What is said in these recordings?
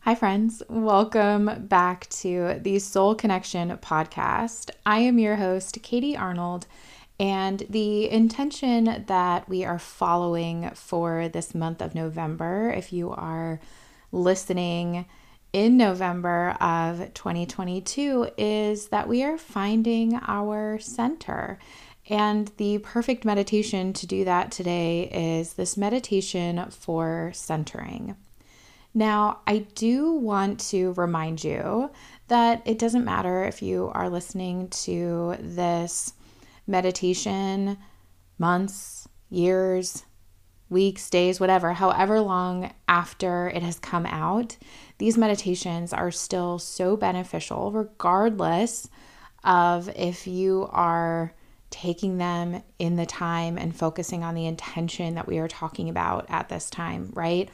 Hi friends, welcome back to the Soul Connection Podcast. I am your host, Katie Arnold, and the intention that we are following for this month of November, if you are listening in November of 2022, is that we are finding our center. And the perfect meditation to do that today is this meditation for centering. Now, I do want to remind you that it doesn't matter if you are listening to this meditation months, years, weeks, days, whatever, however long after it has come out, these meditations are still so beneficial regardless of if you are taking them in the time and focusing on the intention that we are talking about at this time, right?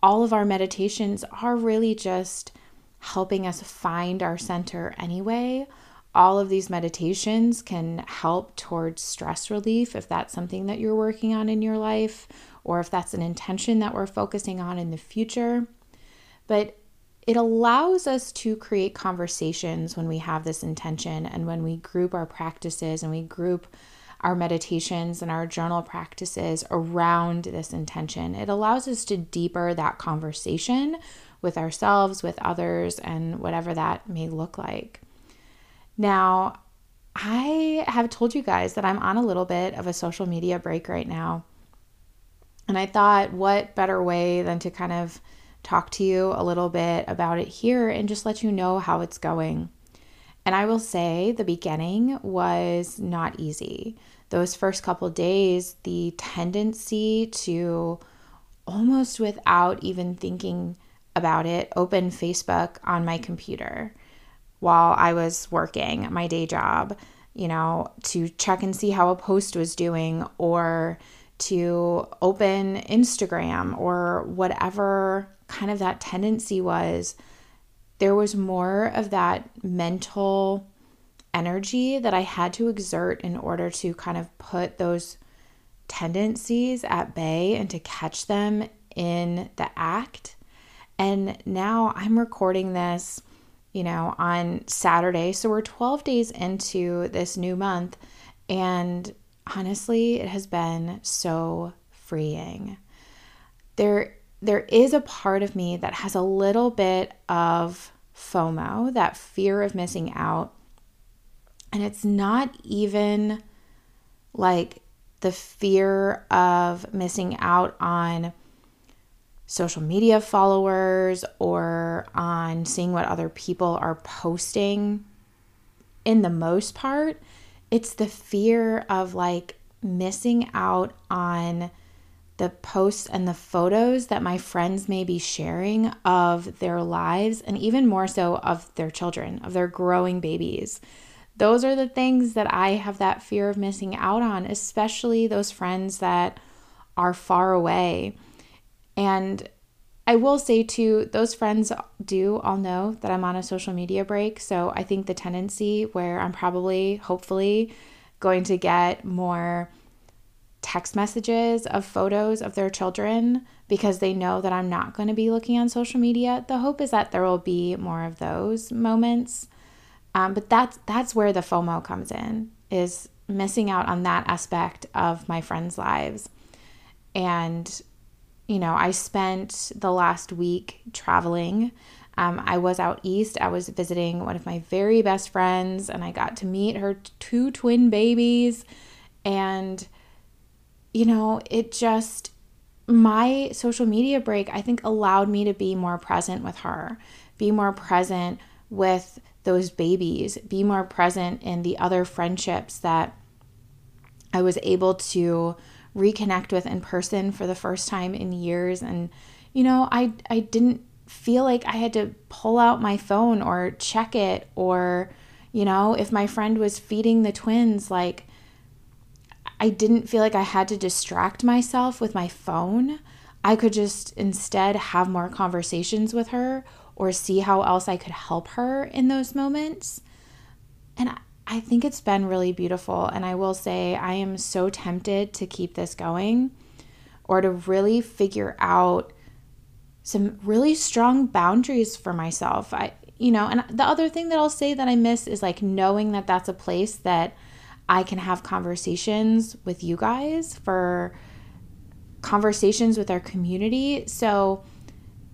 All of our meditations are really just helping us find our center anyway. All of these meditations can help towards stress relief if that's something that you're working on in your life, or if that's an intention that we're focusing on in the future. But it allows us to create conversations when we have this intention and when we group our practices and we group our meditations and our journal practices around this intention. It allows us to deepen that conversation with ourselves, with others, and whatever that may look like. Now, I have told you guys that I'm on a little bit of a social media break right now. And I thought, what better way than to kind of talk to you a little bit about it here and just let you know how it's going. And I will say the beginning was not easy. Those first couple days, the tendency to almost without even thinking about it, open Facebook on my computer while I was working at my day job, to check and see how a post was doing, or to open Instagram or whatever kind of that tendency was. There was more of that mental energy that I had to exert in order to kind of put those tendencies at bay and to catch them in the act. And now I'm recording this, on Saturday. So we're 12 days into this new month. And honestly, it has been so freeing. There is a part of me that has a little bit of FOMO, that fear of missing out. And it's not even like the fear of missing out on social media followers or on seeing what other people are posting in the most part. It's the fear of missing out on the posts and the photos that my friends may be sharing of their lives, and even more so of their children, of their growing babies. Those are the things that I have that fear of missing out on, especially those friends that are far away. And I will say too, those friends do all know that I'm on a social media break. So I think the tendency where I'm probably, hopefully, going to get more text messages of photos of their children because they know that I'm not going to be looking on social media. The hope is that there will be more of those moments. But that's where the FOMO comes in, is missing out on that aspect of my friends' lives. And, I spent the last week traveling. I was out east. I was visiting one of my very best friends, and I got to meet her two twin babies. And it just, my social media break, I think, allowed me to be more present with her, be more present with those babies, be more present in the other friendships that I was able to reconnect with in person for the first time in years. And, you know, I didn't feel like I had to pull out my phone or check it, or, you know, if my friend was feeding the twins, like, I didn't feel like I had to distract myself with my phone. I could just instead have more conversations with her or see how else I could help her in those moments. And I think it's been really beautiful. And I will say I am so tempted to keep this going, or to really figure out some really strong boundaries for myself. And the other thing that I'll say that I miss is like knowing that that's a place that I can have conversations with you guys, for conversations with our community. So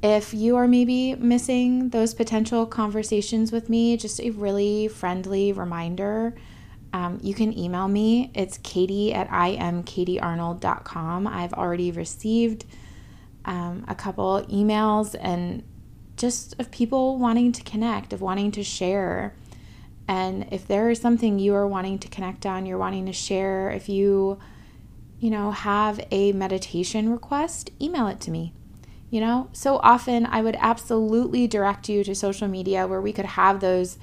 if you are maybe missing those potential conversations with me, just a really friendly reminder, you can email me. It's katie@iamkatiearnold.com. I've already received a couple emails, and just of people wanting to connect, of wanting to share. And if there is something you are wanting to connect on, you're wanting to share, if you have a meditation request, email it to me. You know, so often I would absolutely direct you to social media where we could have those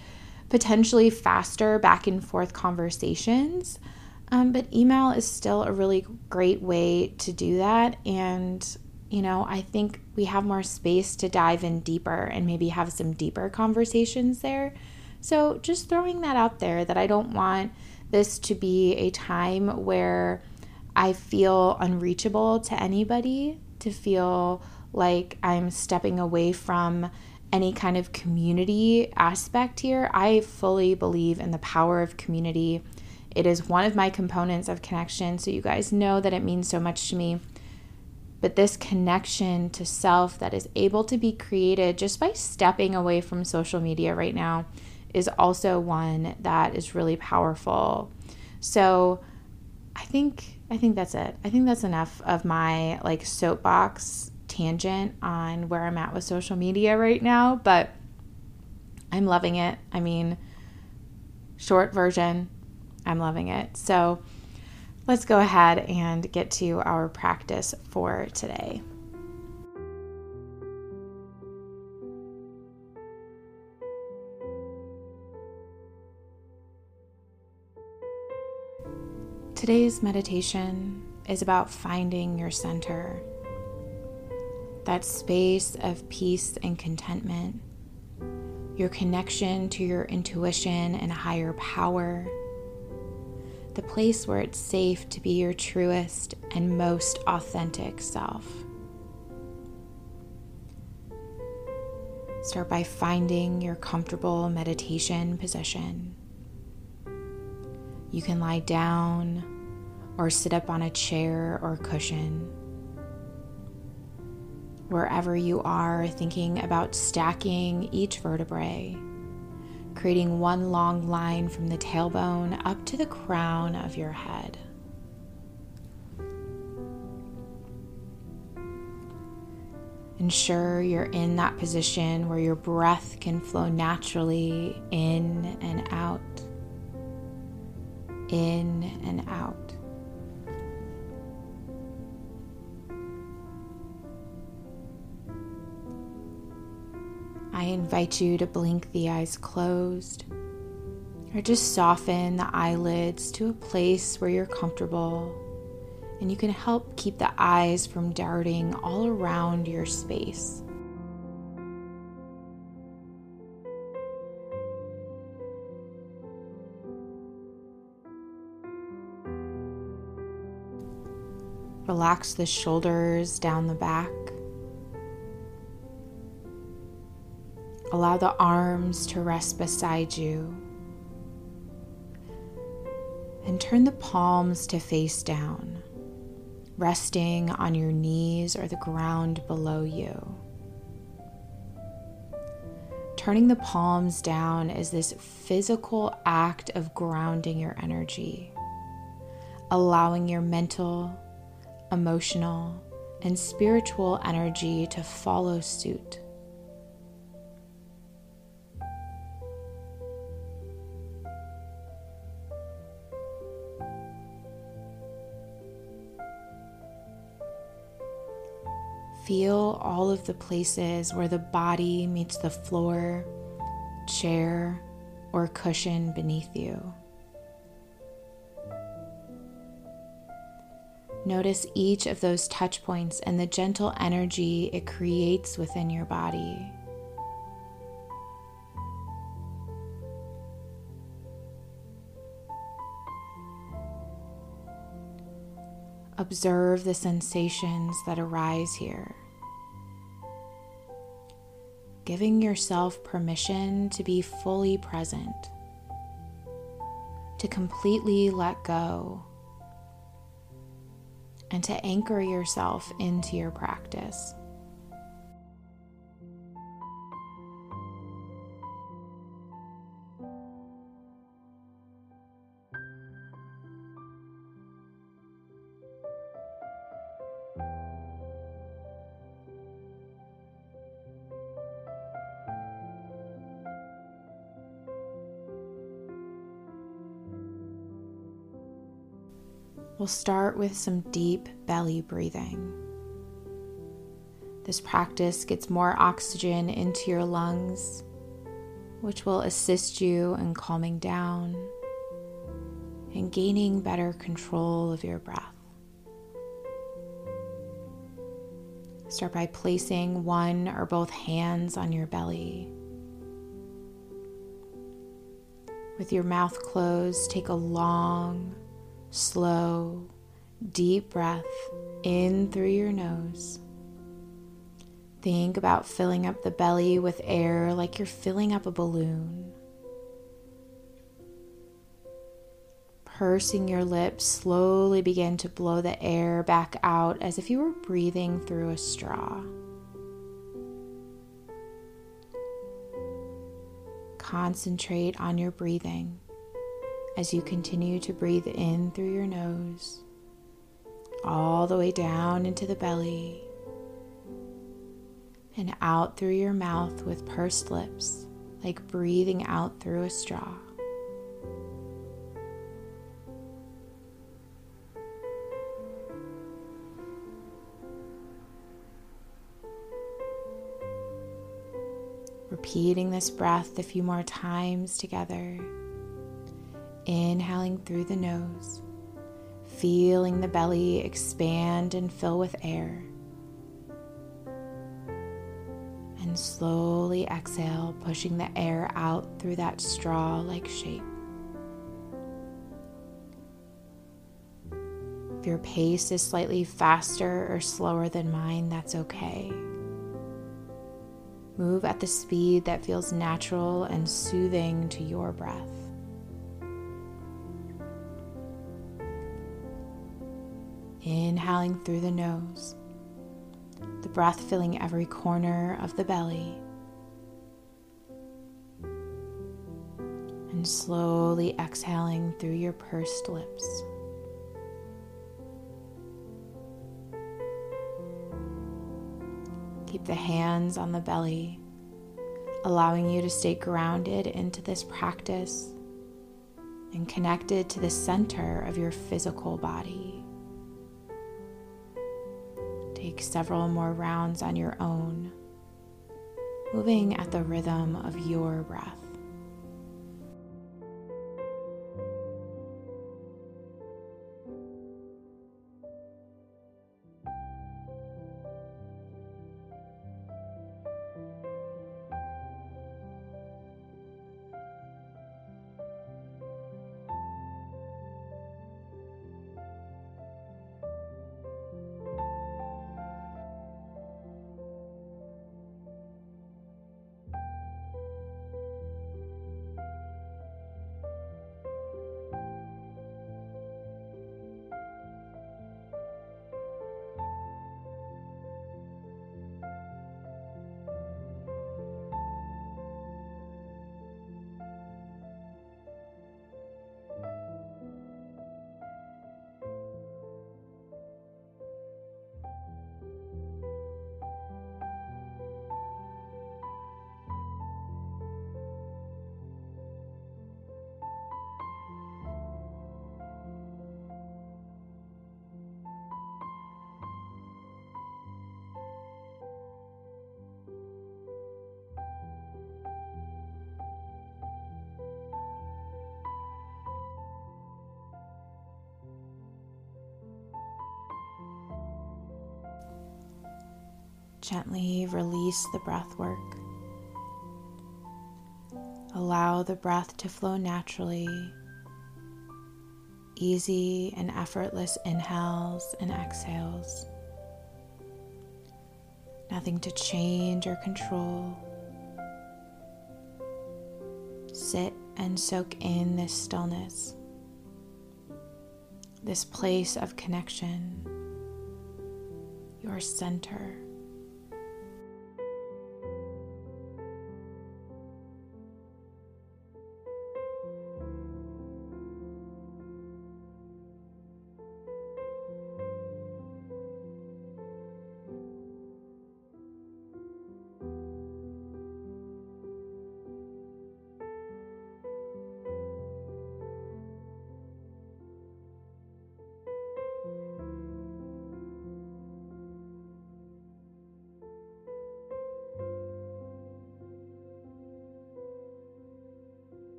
potentially faster back and forth conversations. But email is still a really great way to do that. And, you know, I think we have more space to dive in deeper and maybe have some deeper conversations there. So just throwing that out there, that I don't want this to be a time where I feel unreachable to anybody, to feel like I'm stepping away from any kind of community aspect here. I fully believe in the power of community. It is one of my components of connection, so you guys know that it means so much to me. But this connection to self that is able to be created just by stepping away from social media right now is also one that is really powerful. So I think that's it. I think that's enough of my like soapbox tangent on where I'm at with social media right now, but I'm loving it. I mean, short version, I'm loving it. So let's go ahead and get to our practice for today. Today's meditation is about finding your center, that space of peace and contentment, your connection to your intuition and higher power, the place where it's safe to be your truest and most authentic self. Start by finding your comfortable meditation position. You can lie down or sit up on a chair or cushion. Wherever you are, thinking about stacking each vertebrae, creating one long line from the tailbone up to the crown of your head. Ensure you're in that position where your breath can flow naturally in and out. In and out. I invite you to blink the eyes closed, or just soften the eyelids to a place where you're comfortable, and you can help keep the eyes from darting all around your space. Relax the shoulders down the back. Allow the arms to rest beside you. And turn the palms to face down, resting on your knees or the ground below you. Turning the palms down is this physical act of grounding your energy, allowing your mental, emotional, and spiritual energy to follow suit. Feel all of the places where the body meets the floor, chair, or cushion beneath you. Notice each of those touch points and the gentle energy it creates within your body. Observe the sensations that arise here, giving yourself permission to be fully present, to completely let go, and to anchor yourself into your practice. We'll start with some deep belly breathing. This practice gets more oxygen into your lungs, which will assist you in calming down and gaining better control of your breath. Start by placing one or both hands on your belly. With your mouth closed, take a long, slow, deep breath in through your nose. Think about filling up the belly with air like you're filling up a balloon. Pursing your lips, slowly begin to blow the air back out as if you were breathing through a straw. Concentrate on your breathing. As you continue to breathe in through your nose, all the way down into the belly, and out through your mouth with pursed lips, like breathing out through a straw. Repeating this breath a few more times together. Inhaling through the nose, feeling the belly expand and fill with air. And slowly exhale, pushing the air out through that straw-like shape. If your pace is slightly faster or slower than mine, that's okay. Move at the speed that feels natural and soothing to your breath. Inhaling through the nose, the breath filling every corner of the belly. And slowly exhaling through your pursed lips. Keep the hands on the belly, allowing you to stay grounded into this practice and connected to the center of your physical body. Take several more rounds on your own, moving at the rhythm of your breath. Gently release the breath work. Allow the breath to flow naturally. Easy and effortless inhales and exhales. Nothing to change or control. Sit and soak in this stillness, this place of connection, your center.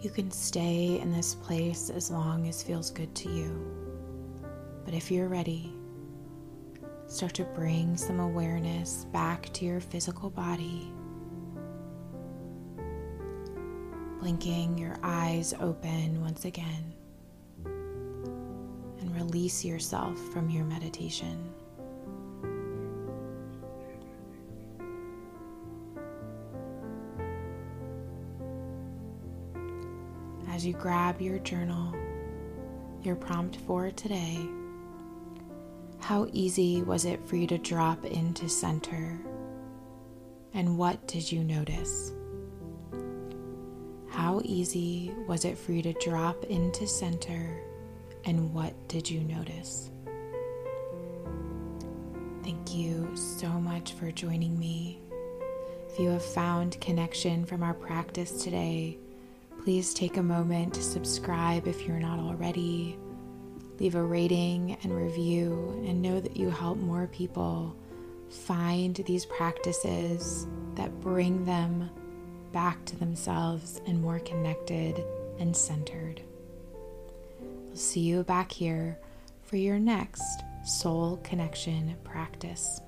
You can stay in this place as long as feels good to you, but if you're ready, start to bring some awareness back to your physical body, blinking your eyes open once again, and release yourself from your meditation. As you grab your journal, your prompt for today, how easy was it for you to drop into center? And what did you notice? How easy was it for you to drop into center? And what did you notice? Thank you so much for joining me. If you have found connection from our practice today, please take a moment to subscribe if you're not already. Leave a rating and review, and know that you help more people find these practices that bring them back to themselves and more connected and centered. I'll see you back here for your next Soul Connection practice.